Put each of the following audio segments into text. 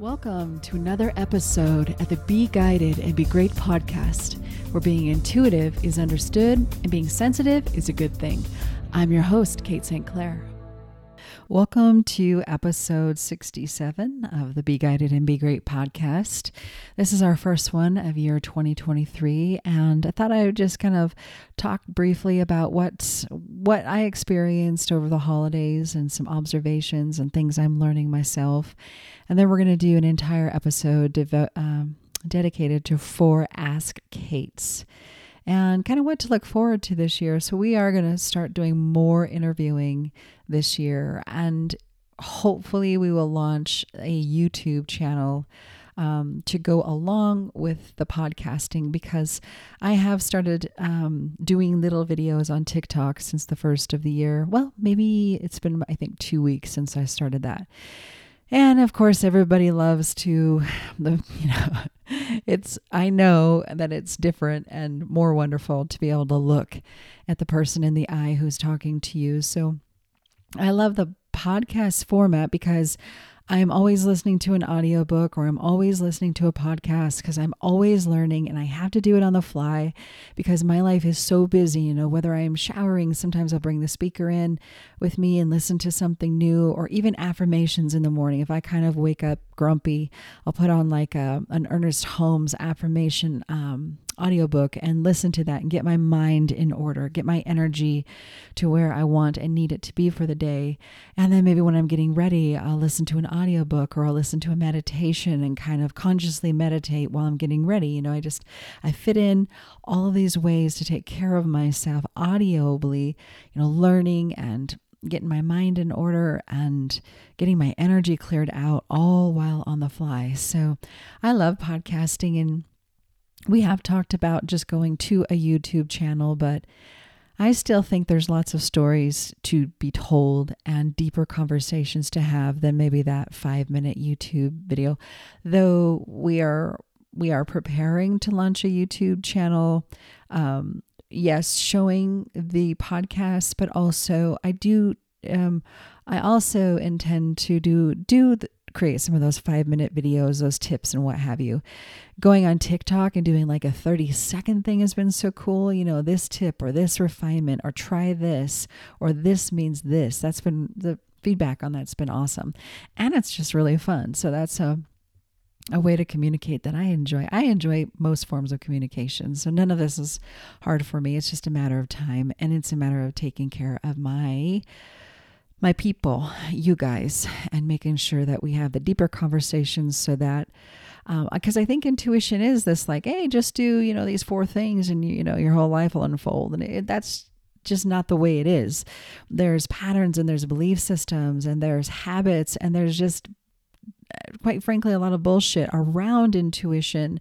Welcome to another episode at the Be Guided and Be Great podcast, where being intuitive is understood and being sensitive is a good thing. I'm your host, Kate St. Clair. Welcome to episode 67 of the Be Guided and Be Great podcast. This is our first one of year 2023, and I thought I would just kind of talk briefly about what I experienced over the holidays and some observations and things I'm learning myself. And then we're going to do an entire episode dedicated to 4 Ask Kates and kind of what to look forward to this year. So we are going to start doing more interviewing this year, and hopefully we will launch a YouTube channel to go along with the podcasting, because I have started doing little videos on TikTok since the first of the year. Well, maybe it's been, I think, 2 weeks since I started that. And of course, everybody loves to, I know that it's different and more wonderful to be able to look at the person in the eye who's talking to you. So I love the podcast format because I'm always listening to an audiobook, or I'm always listening to a podcast, because I'm always learning and I have to do it on the fly because my life is so busy. Whether I'm showering, sometimes I'll bring the speaker in with me and listen to something new, or even affirmations in the morning. If I kind of wake up grumpy, I'll put on like an Ernest Holmes affirmation audiobook and listen to that and get my mind in order, get my energy to where I want and need it to be for the day. And then maybe when I'm getting ready, I'll listen to an audiobook, or I'll listen to a meditation and kind of consciously meditate while I'm getting ready. I fit in all of these ways to take care of myself audibly, learning and getting my mind in order and getting my energy cleared out, all while on the fly. So I love podcasting, and we have talked about just going to a YouTube channel, but I still think there's lots of stories to be told and deeper conversations to have than maybe that 5-minute YouTube video. Though we are preparing to launch a YouTube channel, yes, showing the podcast, but also I also intend to create some of those 5-minute videos, those tips and what have you. Going on TikTok and doing like a 30-second thing has been so cool. This tip or this refinement, or try this, or this means this. That's been the feedback on that's been awesome. And it's just really fun. So that's a way to communicate that I enjoy. I enjoy most forms of communication. So none of this is hard for me. It's just a matter of time. And it's a matter of taking care of my people, you guys, and making sure that we have the deeper conversations, so that, because I think intuition is this like, hey, just do, these 4 things and, your whole life will unfold. And that's just not the way it is. There's patterns, and there's belief systems, and there's habits, and there's just, quite frankly, a lot of bullshit around intuition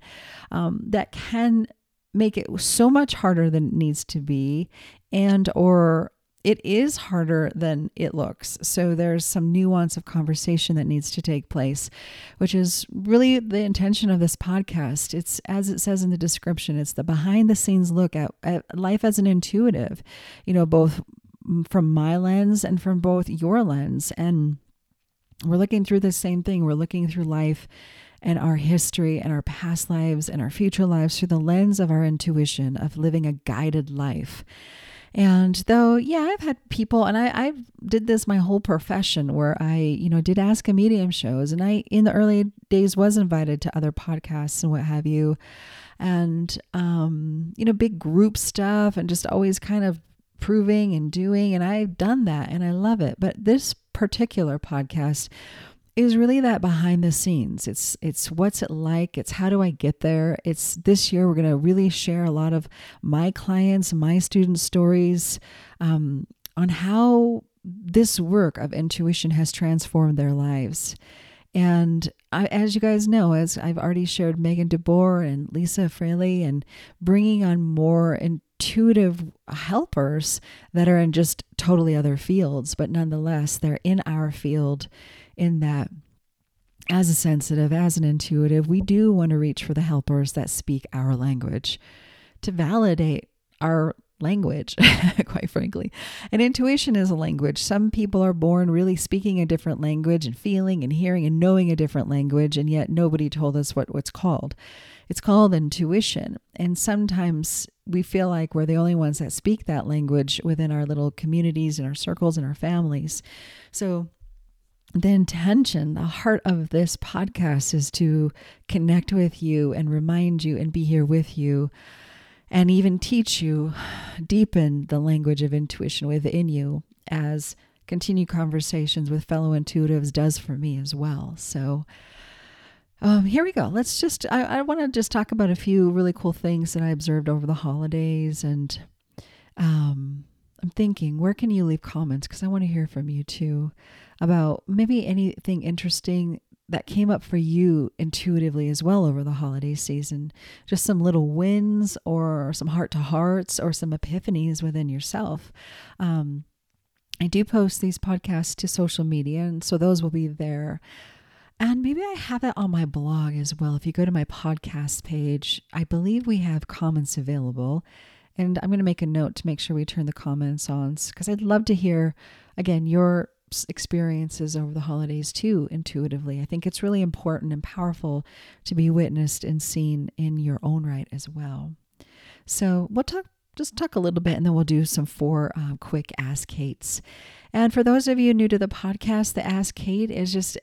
that can make it so much harder than it needs to be, and or it is harder than it looks. So there's some nuance of conversation that needs to take place, which is really the intention of this podcast. It's, as it says in the description, it's the behind the scenes look at life as an intuitive, both from my lens and from both your lens. And we're looking through the same thing. We're looking through life and our history and our past lives and our future lives through the lens of our intuition, of living a guided life. And though, I've had people, and I did this my whole profession, where I, did Ask a Medium shows, and I, in the early days, was invited to other podcasts and what have you, and, big group stuff, and just always kind of proving and doing, and I've done that, and I love it. But this particular podcast is really that behind the scenes. It's what's it like? It's how do I get there? It's this year we're going to really share a lot of my clients, my student stories on how this work of intuition has transformed their lives. And as you guys know, as I've already shared, Megan DeBoer and Lisa Fraley, and bringing on more intuitive helpers that are in just totally other fields, but nonetheless, they're in our field, in that as a sensitive, as an intuitive, we do want to reach for the helpers that speak our language to validate our language, quite frankly. And intuition is a language. Some people are born really speaking a different language and feeling and hearing and knowing a different language, and yet nobody told us what's called. It's called intuition. And sometimes we feel like we're the only ones that speak that language within our little communities and our circles and our families. So the intention, the heart of this podcast is to connect with you and remind you and be here with you and even teach you, deepen the language of intuition within you, as continued conversations with fellow intuitives does for me as well. So here we go. Let's just, I want to just talk about a few really cool things that I observed over the holidays. And I'm thinking, where can you leave comments? Because I want to hear from you too about maybe anything interesting that came up for you intuitively as well over the holiday season. Just some little wins or some heart-to-hearts or some epiphanies within yourself. I do post these podcasts to social media, and so those will be there. And maybe I have it on my blog as well. If you go to my podcast page, I believe we have comments available. And I'm going to make a note to make sure we turn the comments on, because I'd love to hear, again, your experiences over the holidays too, intuitively. I think it's really important and powerful to be witnessed and seen in your own right as well. So we'll talk a little bit, and then we'll do some 4 quick Ask Kates. And for those of you new to the podcast, the Ask Kate is just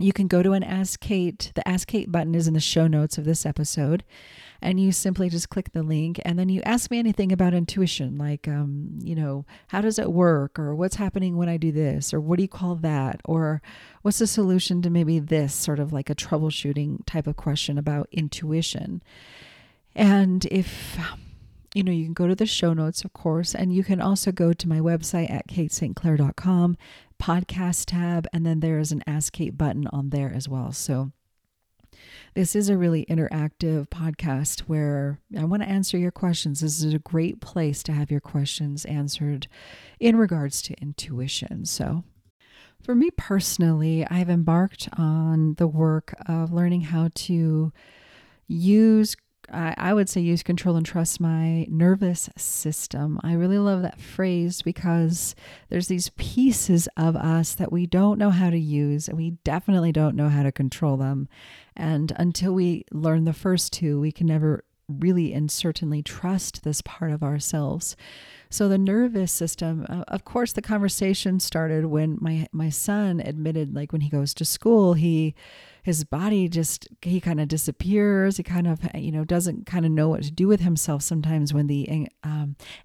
you can go to an Ask Kate. The Ask Kate button is in the show notes of this episode, and you simply just click the link, and then you ask me anything about intuition, like, how does it work, or what's happening when I do this, or what do you call that, or what's the solution to maybe this, sort of like a troubleshooting type of question about intuition. And if, you can go to the show notes, of course, and you can also go to my website at katestclair.com, podcast tab, and then there is an Ask Kate button on there as well. So this is a really interactive podcast where I want to answer your questions. This is a great place to have your questions answered in regards to intuition. So for me personally, I've embarked on the work of learning how to use control and trust my nervous system. I really love that phrase, because there's these pieces of us that we don't know how to use, and we definitely don't know how to control them. And until we learn the first two, we can never really and certainly trust this part of ourselves. So the nervous system, of course, the conversation started when my son admitted, like, when he goes to school, his body just, he kind of disappears. He kind of, doesn't kind of know what to do with himself sometimes when the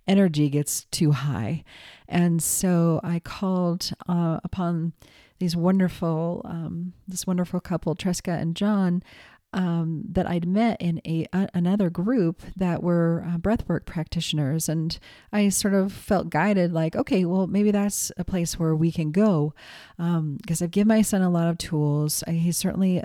energy gets too high. And so I called upon this wonderful couple, Tresca and John, that I'd met in another group that were breathwork practitioners. And I sort of felt guided, like, okay, well, maybe that's a place where we can go, because I've given my son a lot of tools. He certainly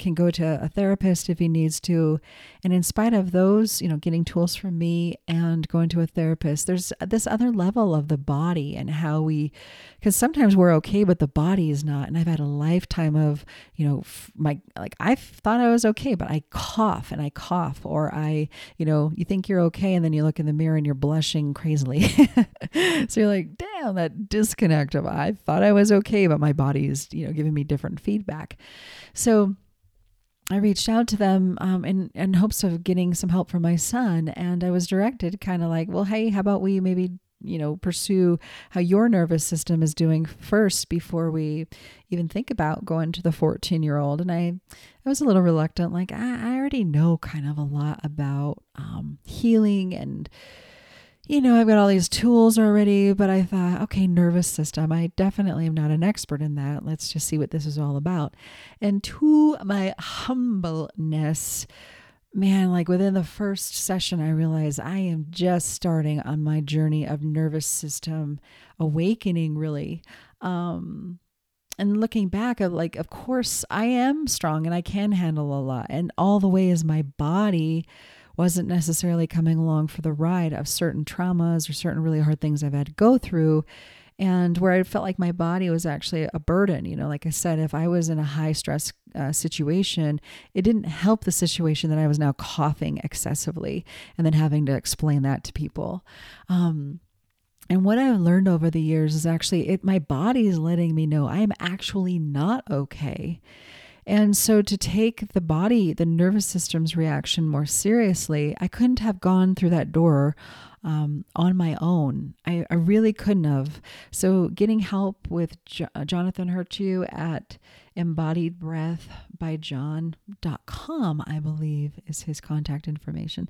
can go to a therapist if he needs to. And in spite of those, getting tools from me and going to a therapist, there's this other level of the body and how we, because sometimes we're okay, but the body is not. And I've had a lifetime of, I thought I was okay, but I cough, or you think you're okay, and then you look in the mirror and you're blushing crazily. So you're like, damn, that disconnect of I thought I was okay, but my body is giving me different feedback. So I reached out to them in hopes of getting some help from my son, and I was directed kind of like, well, hey, how about we maybe pursue how your nervous system is doing first before we even think about going to the 14-year-old. And I was a little reluctant, like, I already know kind of a lot about healing, and I've got all these tools already, but I thought, okay, nervous system, I definitely am not an expert in that. Let's just see what this is all about. And to my humbleness, man, like within the first session, I realized I am just starting on my journey of nervous system awakening, really. And looking back, of course, I am strong and I can handle a lot. And all the way is my body wasn't necessarily coming along for the ride of certain traumas or certain really hard things I've had to go through. And where I felt like my body was actually a burden, like I said, if I was in a high stress situation, it didn't help the situation that I was now coughing excessively and then having to explain that to people. And what I've learned over the years is actually my body is letting me know I am actually not okay. And so to take the body, the nervous system's reaction more seriously, I couldn't have gone through that door on my own. I really couldn't have. So getting help with Jonathan Hurtu at embodiedbreathbyjohn.com, I believe, is his contact information.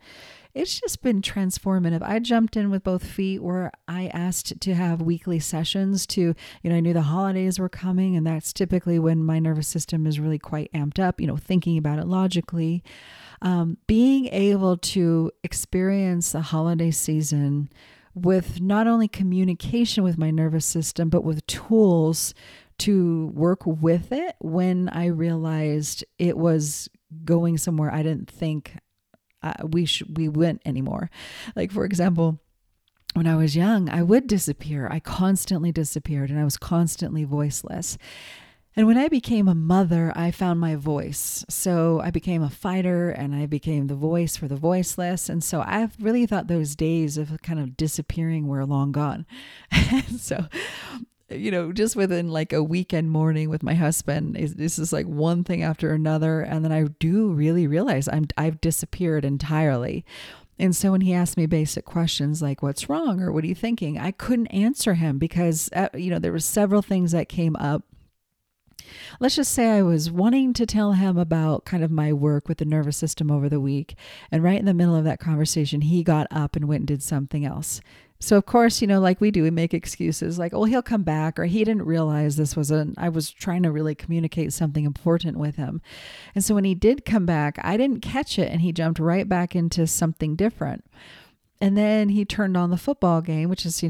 It's just been transformative. I jumped in with both feet where I asked to have weekly sessions to, I knew the holidays were coming, and that's typically when my nervous system is really quite amped up, thinking about it logically. Being able to experience the holiday season with not only communication with my nervous system, but with tools to work with it when I realized it was going somewhere I didn't think we went anymore. Like, for example, when I was young, I would disappear. I constantly disappeared, and I was constantly voiceless. And when I became a mother, I found my voice. So I became a fighter, and I became the voice for the voiceless. And so I really thought those days of kind of disappearing were long gone. And so, just within like a weekend morning with my husband, this is like one thing after another. And then I do really realize I've disappeared entirely. And so when he asked me basic questions like, what's wrong? Or what are you thinking? I couldn't answer him because, there were several things that came up. Let's just say I was wanting to tell him about kind of my work with the nervous system over the week. And right in the middle of that conversation, he got up and went and did something else. So of course, like we do, we make excuses like, oh, he'll come back, or he didn't realize I was trying to really communicate something important with him. And so when he did come back, I didn't catch it, and he jumped right back into something different. And then he turned on the football game, which is,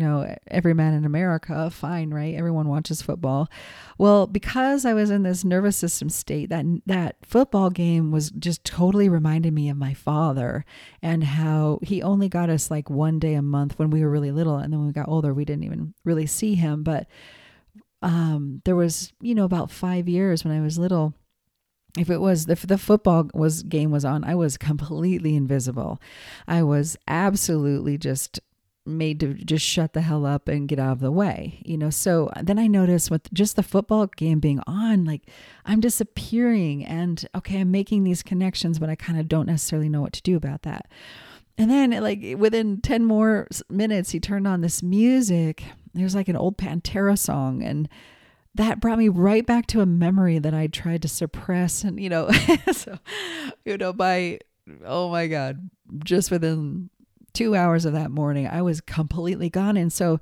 every man in America, fine, right? Everyone watches football. Well, because I was in this nervous system state, that football game was just totally reminding me of my father and how he only got us like one day a month when we were really little. And then when we got older, we didn't even really see him. But there was, about 5 years when I was little. If the football game was on, I was completely invisible. I was absolutely just made to just shut the hell up and get out of the way, So then I noticed with just the football game being on, like I'm disappearing, and okay, I'm making these connections, but I kind of don't necessarily know what to do about that. And then like within 10 more minutes, he turned on this music. There's like an old Pantera song, and that brought me right back to a memory that I tried to suppress. And, so, oh my God, just within 2 hours of that morning, I was completely gone. And so,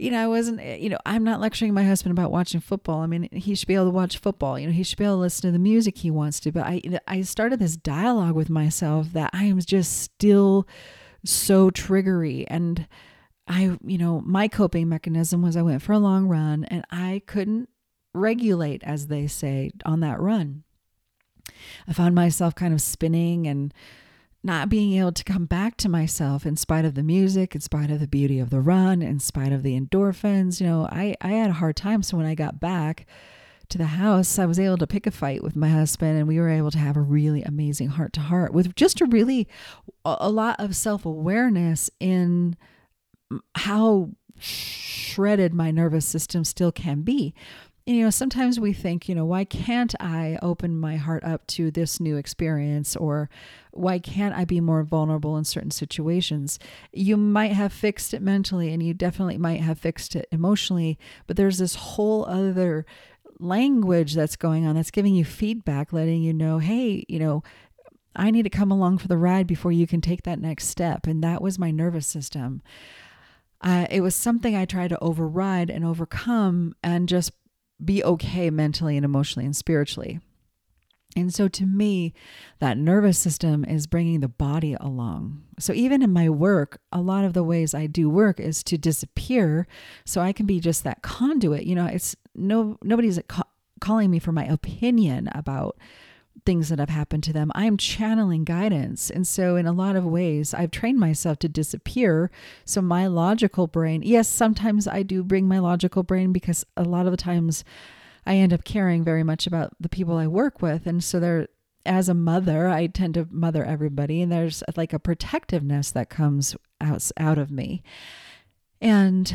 I wasn't, I'm not lecturing my husband about watching football. I mean, he should be able to watch football. He should be able to listen to the music he wants to. But I started this dialogue with myself that I am just still so triggery. And I, my coping mechanism was I went for a long run, and I couldn't regulate, as they say, on that run. I found myself kind of spinning and not being able to come back to myself in spite of the music, in spite of the beauty of the run, in spite of the endorphins. I had a hard time. So when I got back to the house, I was able to pick a fight with my husband, and we were able to have a really amazing heart to heart with just a lot of self-awareness in how shredded my nervous system still can be. Sometimes we think, why can't I open my heart up to this new experience? Or why can't I be more vulnerable in certain situations? You might have fixed it mentally, and you definitely might have fixed it emotionally, but there's this whole other language that's going on that's giving you feedback, letting you know, hey, I need to come along for the ride before you can take that next step. And that was my nervous system. It was something I tried to override and overcome and just be okay mentally and emotionally and spiritually. And so to me, that nervous system is bringing the body along. So even in my work, a lot of the ways I do work is to disappear so I can be just that conduit. It's nobody's calling me for my opinion about things that have happened to them. I'm channeling guidance. And so in a lot of ways, I've trained myself to disappear. So my logical brain, yes, sometimes I do bring my logical brain, because a lot of the times I end up caring very much about the people I work with. And so there, as a mother, I tend to mother everybody. And there's like a protectiveness that comes out of me. And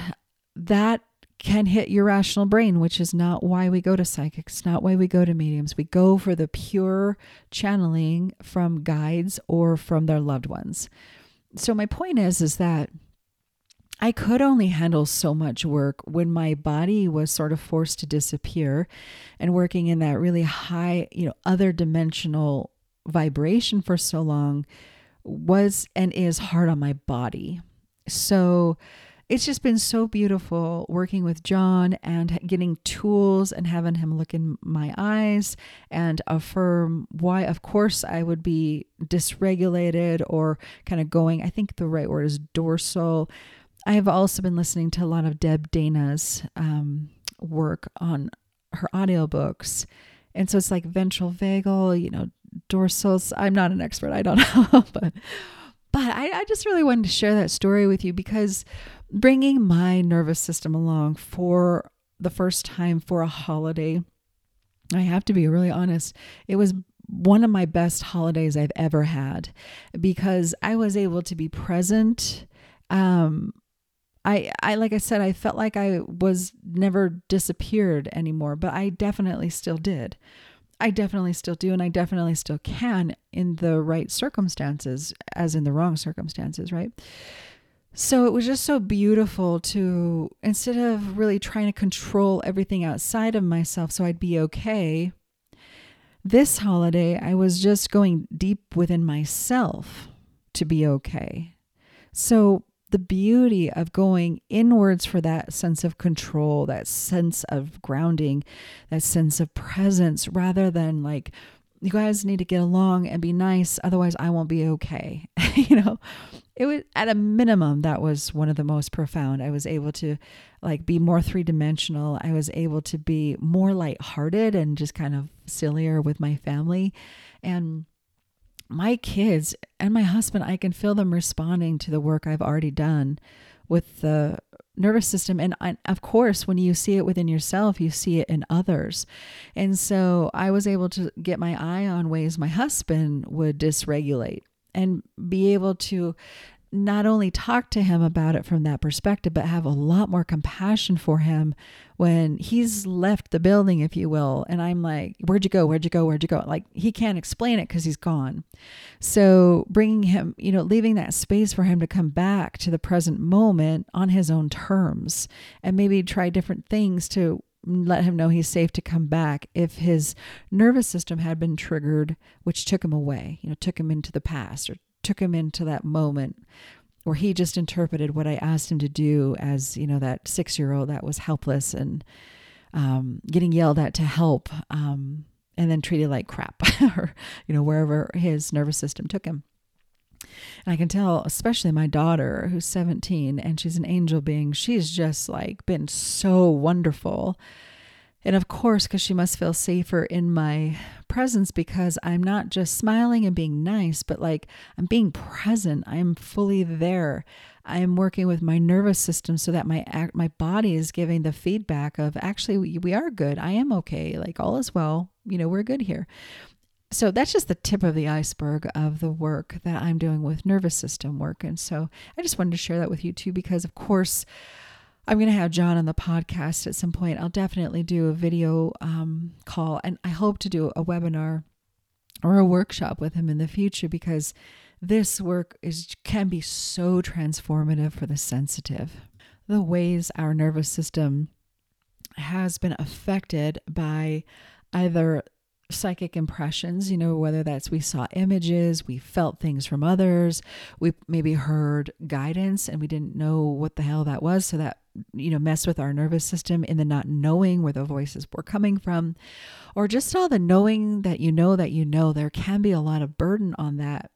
that can hit your rational brain, which is not why we go to psychics, not why we go to mediums. We go for the pure channeling from guides or from their loved ones. So my point is that I could only handle so much work when my body was sort of forced to disappear and working in that really high, other dimensional vibration for so long was and is hard on my body. So it's just been so beautiful working with John and getting tools and having him look in my eyes and affirm why, of course, I would be dysregulated or kind of going, I think the right word is dorsal. I've also been listening to a lot of Deb Dana's work on her audiobooks. And so it's like ventral vagal, dorsals. I'm not an expert. I don't know, But I just really wanted to share that story with you because bringing my nervous system along for the first time for a holiday, I have to be really honest, it was one of my best holidays I've ever had because I was able to be present. I like I said, I felt like I was never disappeared anymore, but I definitely still did. I definitely still do, and I definitely still can in the right circumstances as in the wrong circumstances, right? So it was just so beautiful to, instead of really trying to control everything outside of myself so I'd be okay, this holiday I was just going deep within myself to be okay. So the beauty of going inwards for that sense of control, that sense of grounding, that sense of presence, rather than like, you guys need to get along and be nice, otherwise I won't be okay. It was, at a minimum, that was one of the most profound. I was able to like be more three-dimensional. I was able to be more lighthearted and just kind of sillier with my family. And my kids and my husband, I can feel them responding to the work I've already done with the nervous system. And of course, when you see it within yourself, you see it in others. And so I was able to get my eye on ways my husband would dysregulate and be able to not only talk to him about it from that perspective, but have a lot more compassion for him when he's left the building, if you will. And I'm like, where'd you go? Where'd you go? Where'd you go? Like, he can't explain it because he's gone. So bringing him, leaving that space for him to come back to the present moment on his own terms and maybe try different things to let him know he's safe to come back if his nervous system had been triggered, which took him away, took him into the past or took him into that moment where he just interpreted what I asked him to do as, that 6-year-old that was helpless and getting yelled at to help and then treated like crap or, wherever his nervous system took him. And I can tell, especially my daughter who's 17 and she's an angel being, she's just like been so wonderful. And of course, because she must feel safer in my presence because I'm not just smiling and being nice, but like I'm being present. I'm fully there. I'm working with my nervous system so that my body is giving the feedback of actually we are good. I am okay. Like all is well. We're good here. So that's just the tip of the iceberg of the work that I'm doing with nervous system work. And so I just wanted to share that with you too, because of course, I'm going to have John on the podcast at some point. I'll definitely do a video call, and I hope to do a webinar or a workshop with him in the future because this work can be so transformative for the sensitive. The ways our nervous system has been affected by either psychic impressions, whether that's we saw images, we felt things from others, we maybe heard guidance and we didn't know what the hell that was. So that, messed with our nervous system in the not knowing where the voices were coming from, or just all the knowing that, there can be a lot of burden on that,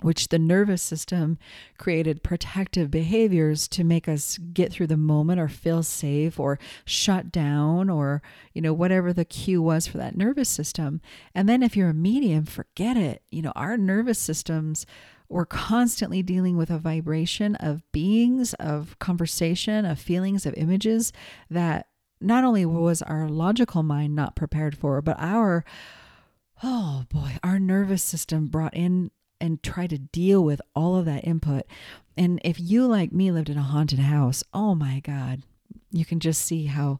which the nervous system created protective behaviors to make us get through the moment or feel safe or shut down or, whatever the cue was for that nervous system. And then if you're a medium, forget it. Our nervous systems, we're constantly dealing with a vibration of beings, of conversation, of feelings, of images that not only was our logical mind not prepared for, but our nervous system brought in and tried to deal with all of that input. And if you, like me, lived in a haunted house, oh my God, you can just see how,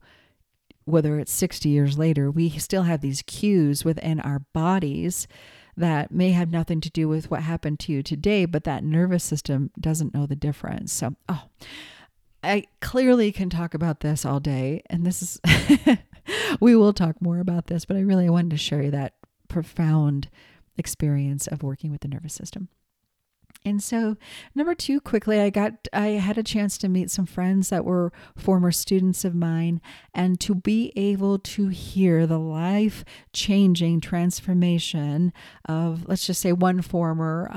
whether it's 60 years later, we still have these cues within our bodies that may have nothing to do with what happened to you today, but that nervous system doesn't know the difference. So, I clearly can talk about this all day, and this is, we will talk more about this, but I really wanted to share you that profound experience of working with the nervous system. And so number two, quickly, I had a chance to meet some friends that were former students of mine, and to be able to hear the life-changing transformation of, let's just say, one former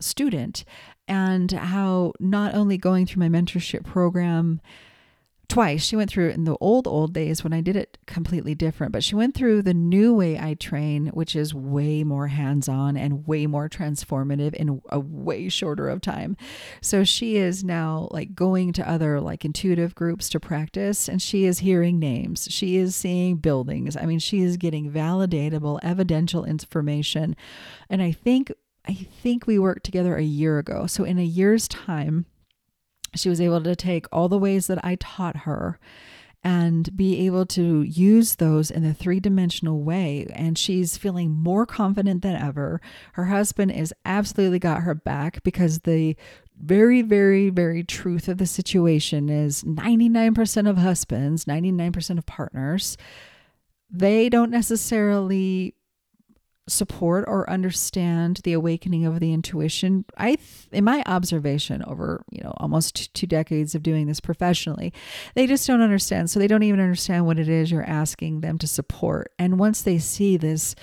student, and how not only going through my mentorship program twice, she went through in the old days when I did it completely different, but she went through the new way I train, which is way more hands-on and way more transformative in a way shorter of time. So she is now like going to other like intuitive groups to practice, and she is hearing names. She is seeing buildings. I mean, she is getting validatable, evidential information. And I think we worked together a year ago. So in a year's time, she was able to take all the ways that I taught her and be able to use those in a three-dimensional way. And she's feeling more confident than ever. Her husband is absolutely got her back, because the very, very, very truth of the situation is 99% of husbands, 99% of partners, they don't necessarily support or understand the awakening of the intuition. In my observation over, almost 2 decades of doing this professionally, they just don't understand. So they don't even understand what it is you're asking them to support. And once they see this,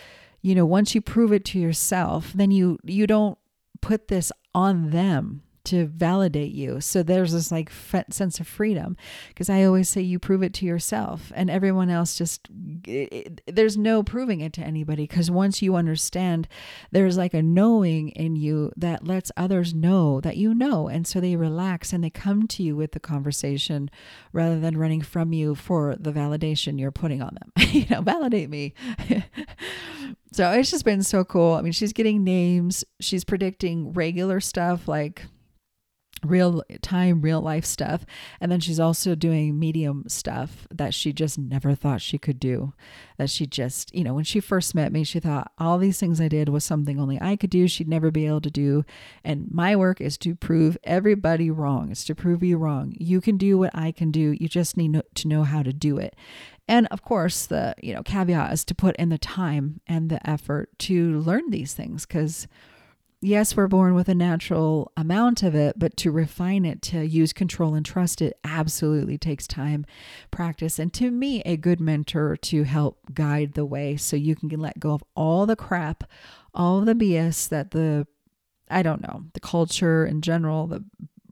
once you prove it to yourself, then you don't put this on them to validate you. So there's this like sense of freedom, because I always say you prove it to yourself, and everyone else there's no proving it to anybody, because once you understand, there's like a knowing in you that lets others know that you know, and so they relax and they come to you with the conversation rather than running from you for the validation you're putting on them. Validate me. So it's just been so cool. I mean, she's getting names, she's predicting regular stuff like real life stuff. And then she's also doing medium stuff that she just never thought she could do. That she just, when she first met me, she thought all these things I did was something only I could do. She'd never be able to do. And my work is to prove everybody wrong. It's to prove you wrong. You can do what I can do. You just need to know how to do it. And of course, the caveat is to put in the time and the effort to learn these things, because yes, we're born with a natural amount of it, but to refine it, to use control and trust, it absolutely takes time, practice, and to me, a good mentor to help guide the way so you can let go of all the crap, all the BS that the culture in general, the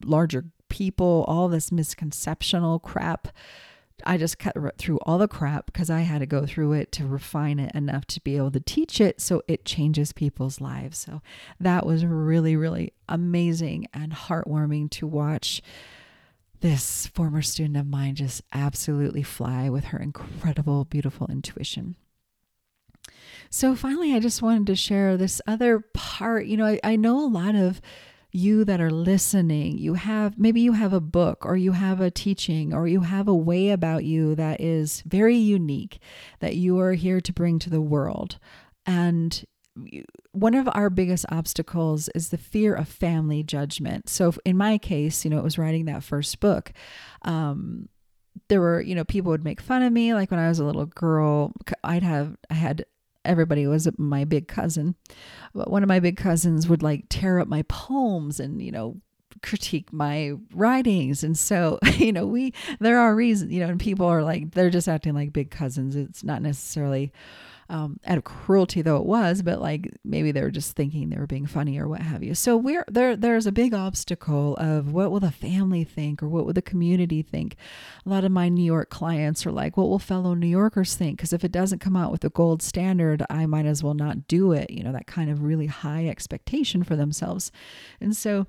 larger people, all this misconceptional crap. I just cut through all the crap because I had to go through it to refine it enough to be able to teach it so it changes people's lives. So that was really, really amazing and heartwarming to watch this former student of mine just absolutely fly with her incredible, beautiful intuition. So finally, I just wanted to share this other part. I know a lot of you that are listening, maybe you have a book, or you have a teaching, or you have a way about you that is very unique that you are here to bring to the world. And one of our biggest obstacles is the fear of family judgment. So in my case, it was writing that first book. There were, people would make fun of me. Like when I was a little girl, everybody was my big cousin, but one of my big cousins would like tear up my poems and, critique my writings. And so, there are reasons, and people are like, they're just acting like big cousins. It's not necessarily out of cruelty, though it was, but like maybe they were just thinking they were being funny or what have you. So there's a big obstacle of what will the family think, or what will the community think? A lot of my New York clients are like, what will fellow New Yorkers think? Because if it doesn't come out with a gold standard, I might as well not do it. That kind of really high expectation for themselves. And so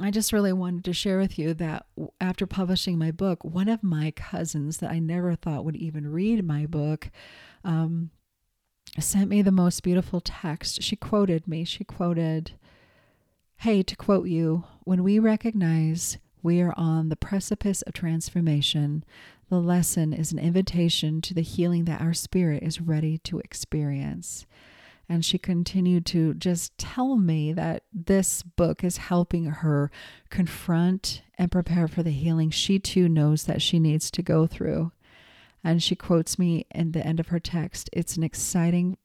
I just really wanted to share with you that after publishing my book, one of my cousins that I never thought would even read my book sent me the most beautiful text. She quoted me. She quoted, "Hey, to quote you, when we recognize we are on the precipice of transformation, the lesson is an invitation to the healing that our spirit is ready to experience." And she continued to just tell me that this book is helping her confront and prepare for the healing she too knows that she needs to go through. And she quotes me in the end of her text. It's an exciting,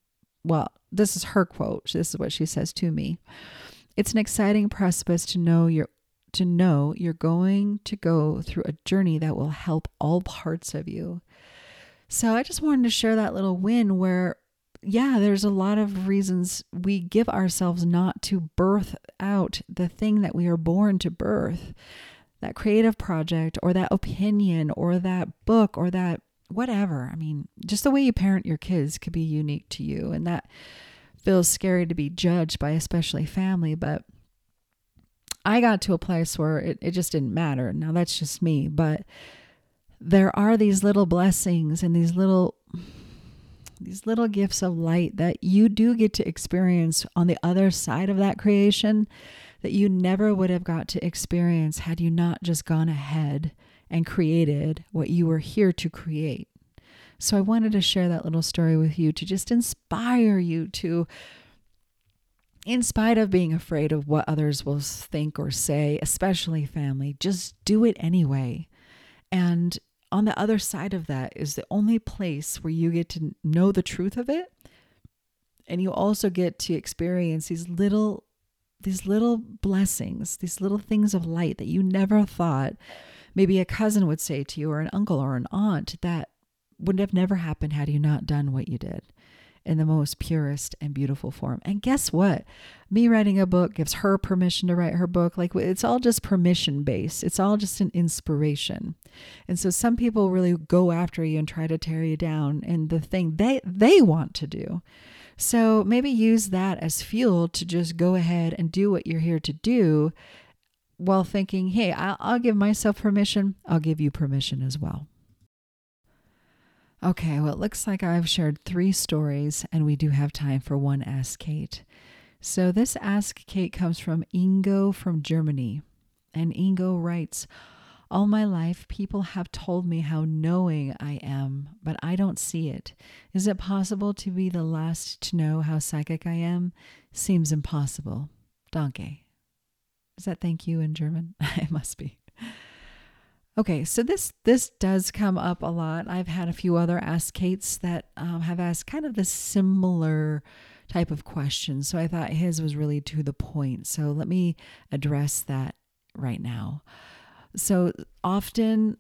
well, this is her quote. This is what she says to me. "It's an exciting precipice to know you're going to go through a journey that will help all parts of you." So I just wanted to share that little win where, yeah, there's a lot of reasons we give ourselves not to birth out the thing that we are born to birth, that creative project or that opinion or that book or that whatever. I mean, just the way you parent your kids could be unique to you. And that feels scary to be judged by, especially family. But I got to a place where it just didn't matter. Now that's just me. But there are these little blessings and these little gifts of light that you do get to experience on the other side of that creation that you never would have got to experience had you not just gone ahead and created what you were here to create. So I wanted to share that little story with you to just inspire you to, in spite of being afraid of what others will think or say, especially family, just do it anyway. And on the other side of that is the only place where you get to know the truth of it. And you also get to experience these little blessings, these little things of light that you never thought maybe a cousin would say to you or an uncle or an aunt that would have never happened had you not done what you did in the most purest and beautiful form. And guess what? Me writing a book gives her permission to write her book. Like, it's all just permission based. It's all just an inspiration. And so some people really go after you and try to tear you down and the thing they want to do. So maybe use that as fuel to just go ahead and do what you're here to do while thinking, hey, I'll give myself permission. I'll give you permission as well. Okay, well, it looks like I've shared 3 stories and we do have time for one Ask Kate. So this Ask Kate comes from Ingo from Germany. And Ingo writes, "All my life, people have told me how knowing I am, but I don't see it. Is it possible to be the last to know how psychic I am? Seems impossible. Danke." Is that thank you in German? It must be. Okay, so this does come up a lot. I've had a few other Ask Kates that have asked kind of the similar type of question. So I thought his was really to the point. So let me address that right now. So often,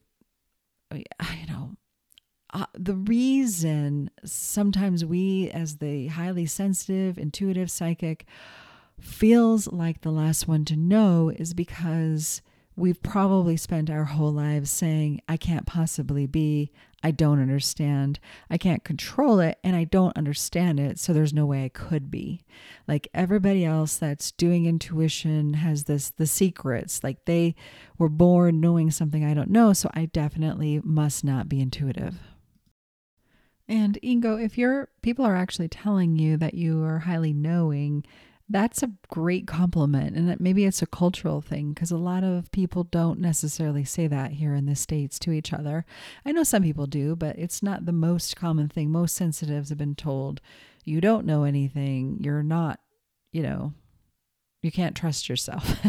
the reason sometimes we as the highly sensitive, intuitive, psychic feels like the last one to know is because we've probably spent our whole lives saying, I can't possibly be, I don't understand, I can't control it, and I don't understand it, so there's no way I could be. Like everybody else that's doing intuition has the secrets, like they were born knowing something I don't know, so I definitely must not be intuitive. And Ingo, if people are actually telling you that you are highly knowing, that's a great compliment, and maybe it's a cultural thing because a lot of people don't necessarily say that here in the States to each other. I know some people do, but it's not the most common thing. Most sensitives have been told, you don't know anything, you're not, you can't trust yourself.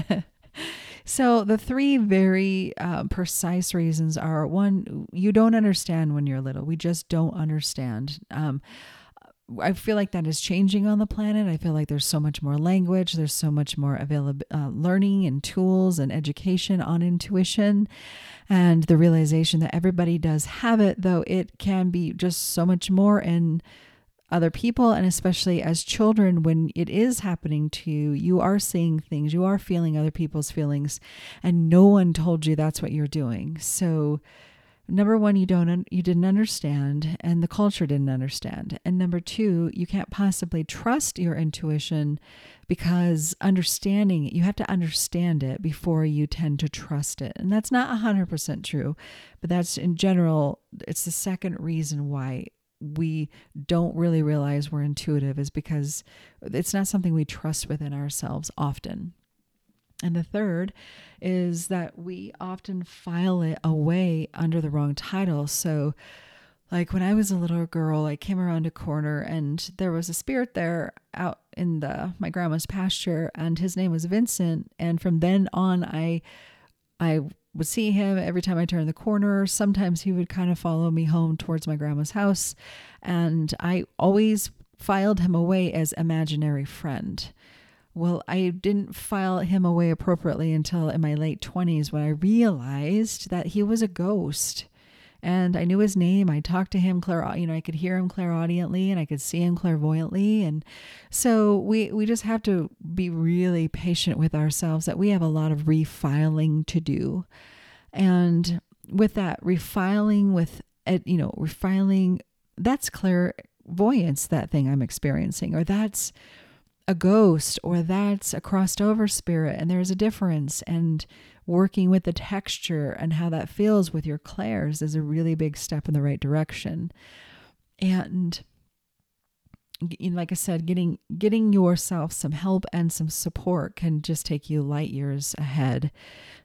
So the 3 very precise reasons are, 1, you don't understand when you're little. We just don't understand. I feel like that is changing on the planet. I feel like there's so much more language. There's so much more available learning and tools and education on intuition and the realization that everybody does have it, though it can be just so much more in other people. And especially as children, when it is happening to you, you are seeing things, you are feeling other people's feelings, and no one told you that's what you're doing. So number one, you didn't understand, and the culture didn't understand. And number two, you can't possibly trust your intuition, because understanding it, you have to understand it before you tend to trust it. And that's not 100% true, but that's in general, it's the second reason why we don't really realize we're intuitive, is because it's not something we trust within ourselves often. And the third is that we often file it away under the wrong title. So like when I was a little girl, I came around a corner and there was a spirit there out in my grandma's pasture, and his name was Vincent. And from then on, I would see him every time I turned the corner. Sometimes he would kind of follow me home towards my grandma's house. And I always filed him away as imaginary friend. Well, I didn't file him away appropriately until in my late 20s, when I realized that he was a ghost. And I knew his name. I talked to him, I could hear him clairaudiently, and I could see him clairvoyantly. And so we just have to be really patient with ourselves, that we have a lot of refiling to do. And with that refiling, that's clairvoyance, that thing I'm experiencing, or that's a ghost, or that's a crossed over spirit, and there's a difference. And working with the texture and how that feels with your clairs is a really big step in the right direction. And like I said, getting yourself some help and some support can just take you light years ahead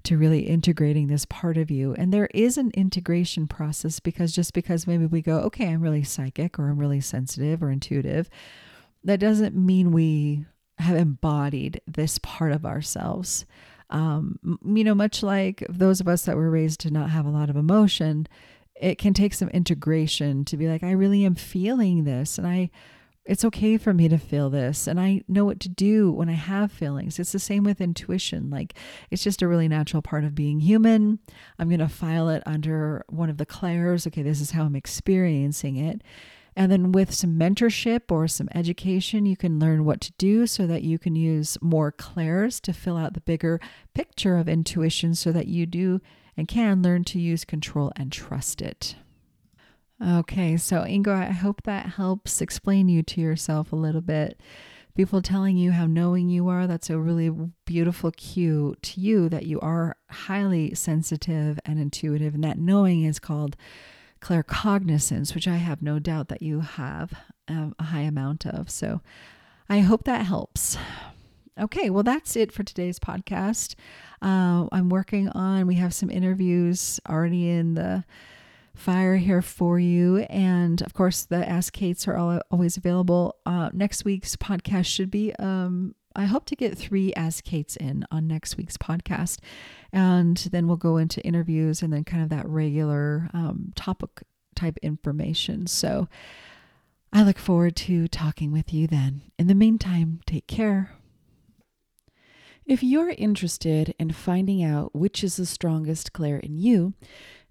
to really integrating this part of you. And there is an integration process, because maybe we go, okay, I'm really psychic, or I'm really sensitive or intuitive, that doesn't mean we have embodied this part of ourselves. Much like those of us that were raised to not have a lot of emotion, it can take some integration to be like, I really am feeling this, and it's okay for me to feel this, and I know what to do when I have feelings. It's the same with intuition. Like, it's just a really natural part of being human. I'm going to file it under one of the clairs. Okay, this is how I'm experiencing it. And then with some mentorship or some education, you can learn what to do so that you can use more clairs to fill out the bigger picture of intuition, so that you do and can learn to use, control, and trust it. Okay, so Ingo, I hope that helps explain you to yourself a little bit. People telling you how knowing you are, that's a really beautiful cue to you that you are highly sensitive and intuitive, and that knowing is called claircognizance, which I have no doubt that you have a high amount of. So I hope that helps. Okay, well, that's it for today's podcast. We have some interviews already in the fire here for you. And of course, the Ask Kates are always available. Next week's podcast should be, I hope to get 3 Ask Kates in on next week's podcast. And then we'll go into interviews and then kind of that regular topic type information. So I look forward to talking with you then. In the meantime, take care. If you're interested in finding out which is the strongest clair in you,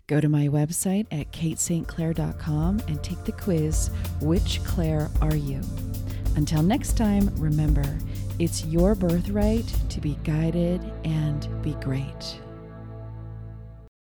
go to my website at katestclair.com and take the quiz, Which Clair Are You? Until next time, remember, it's your birthright to be guided and be great.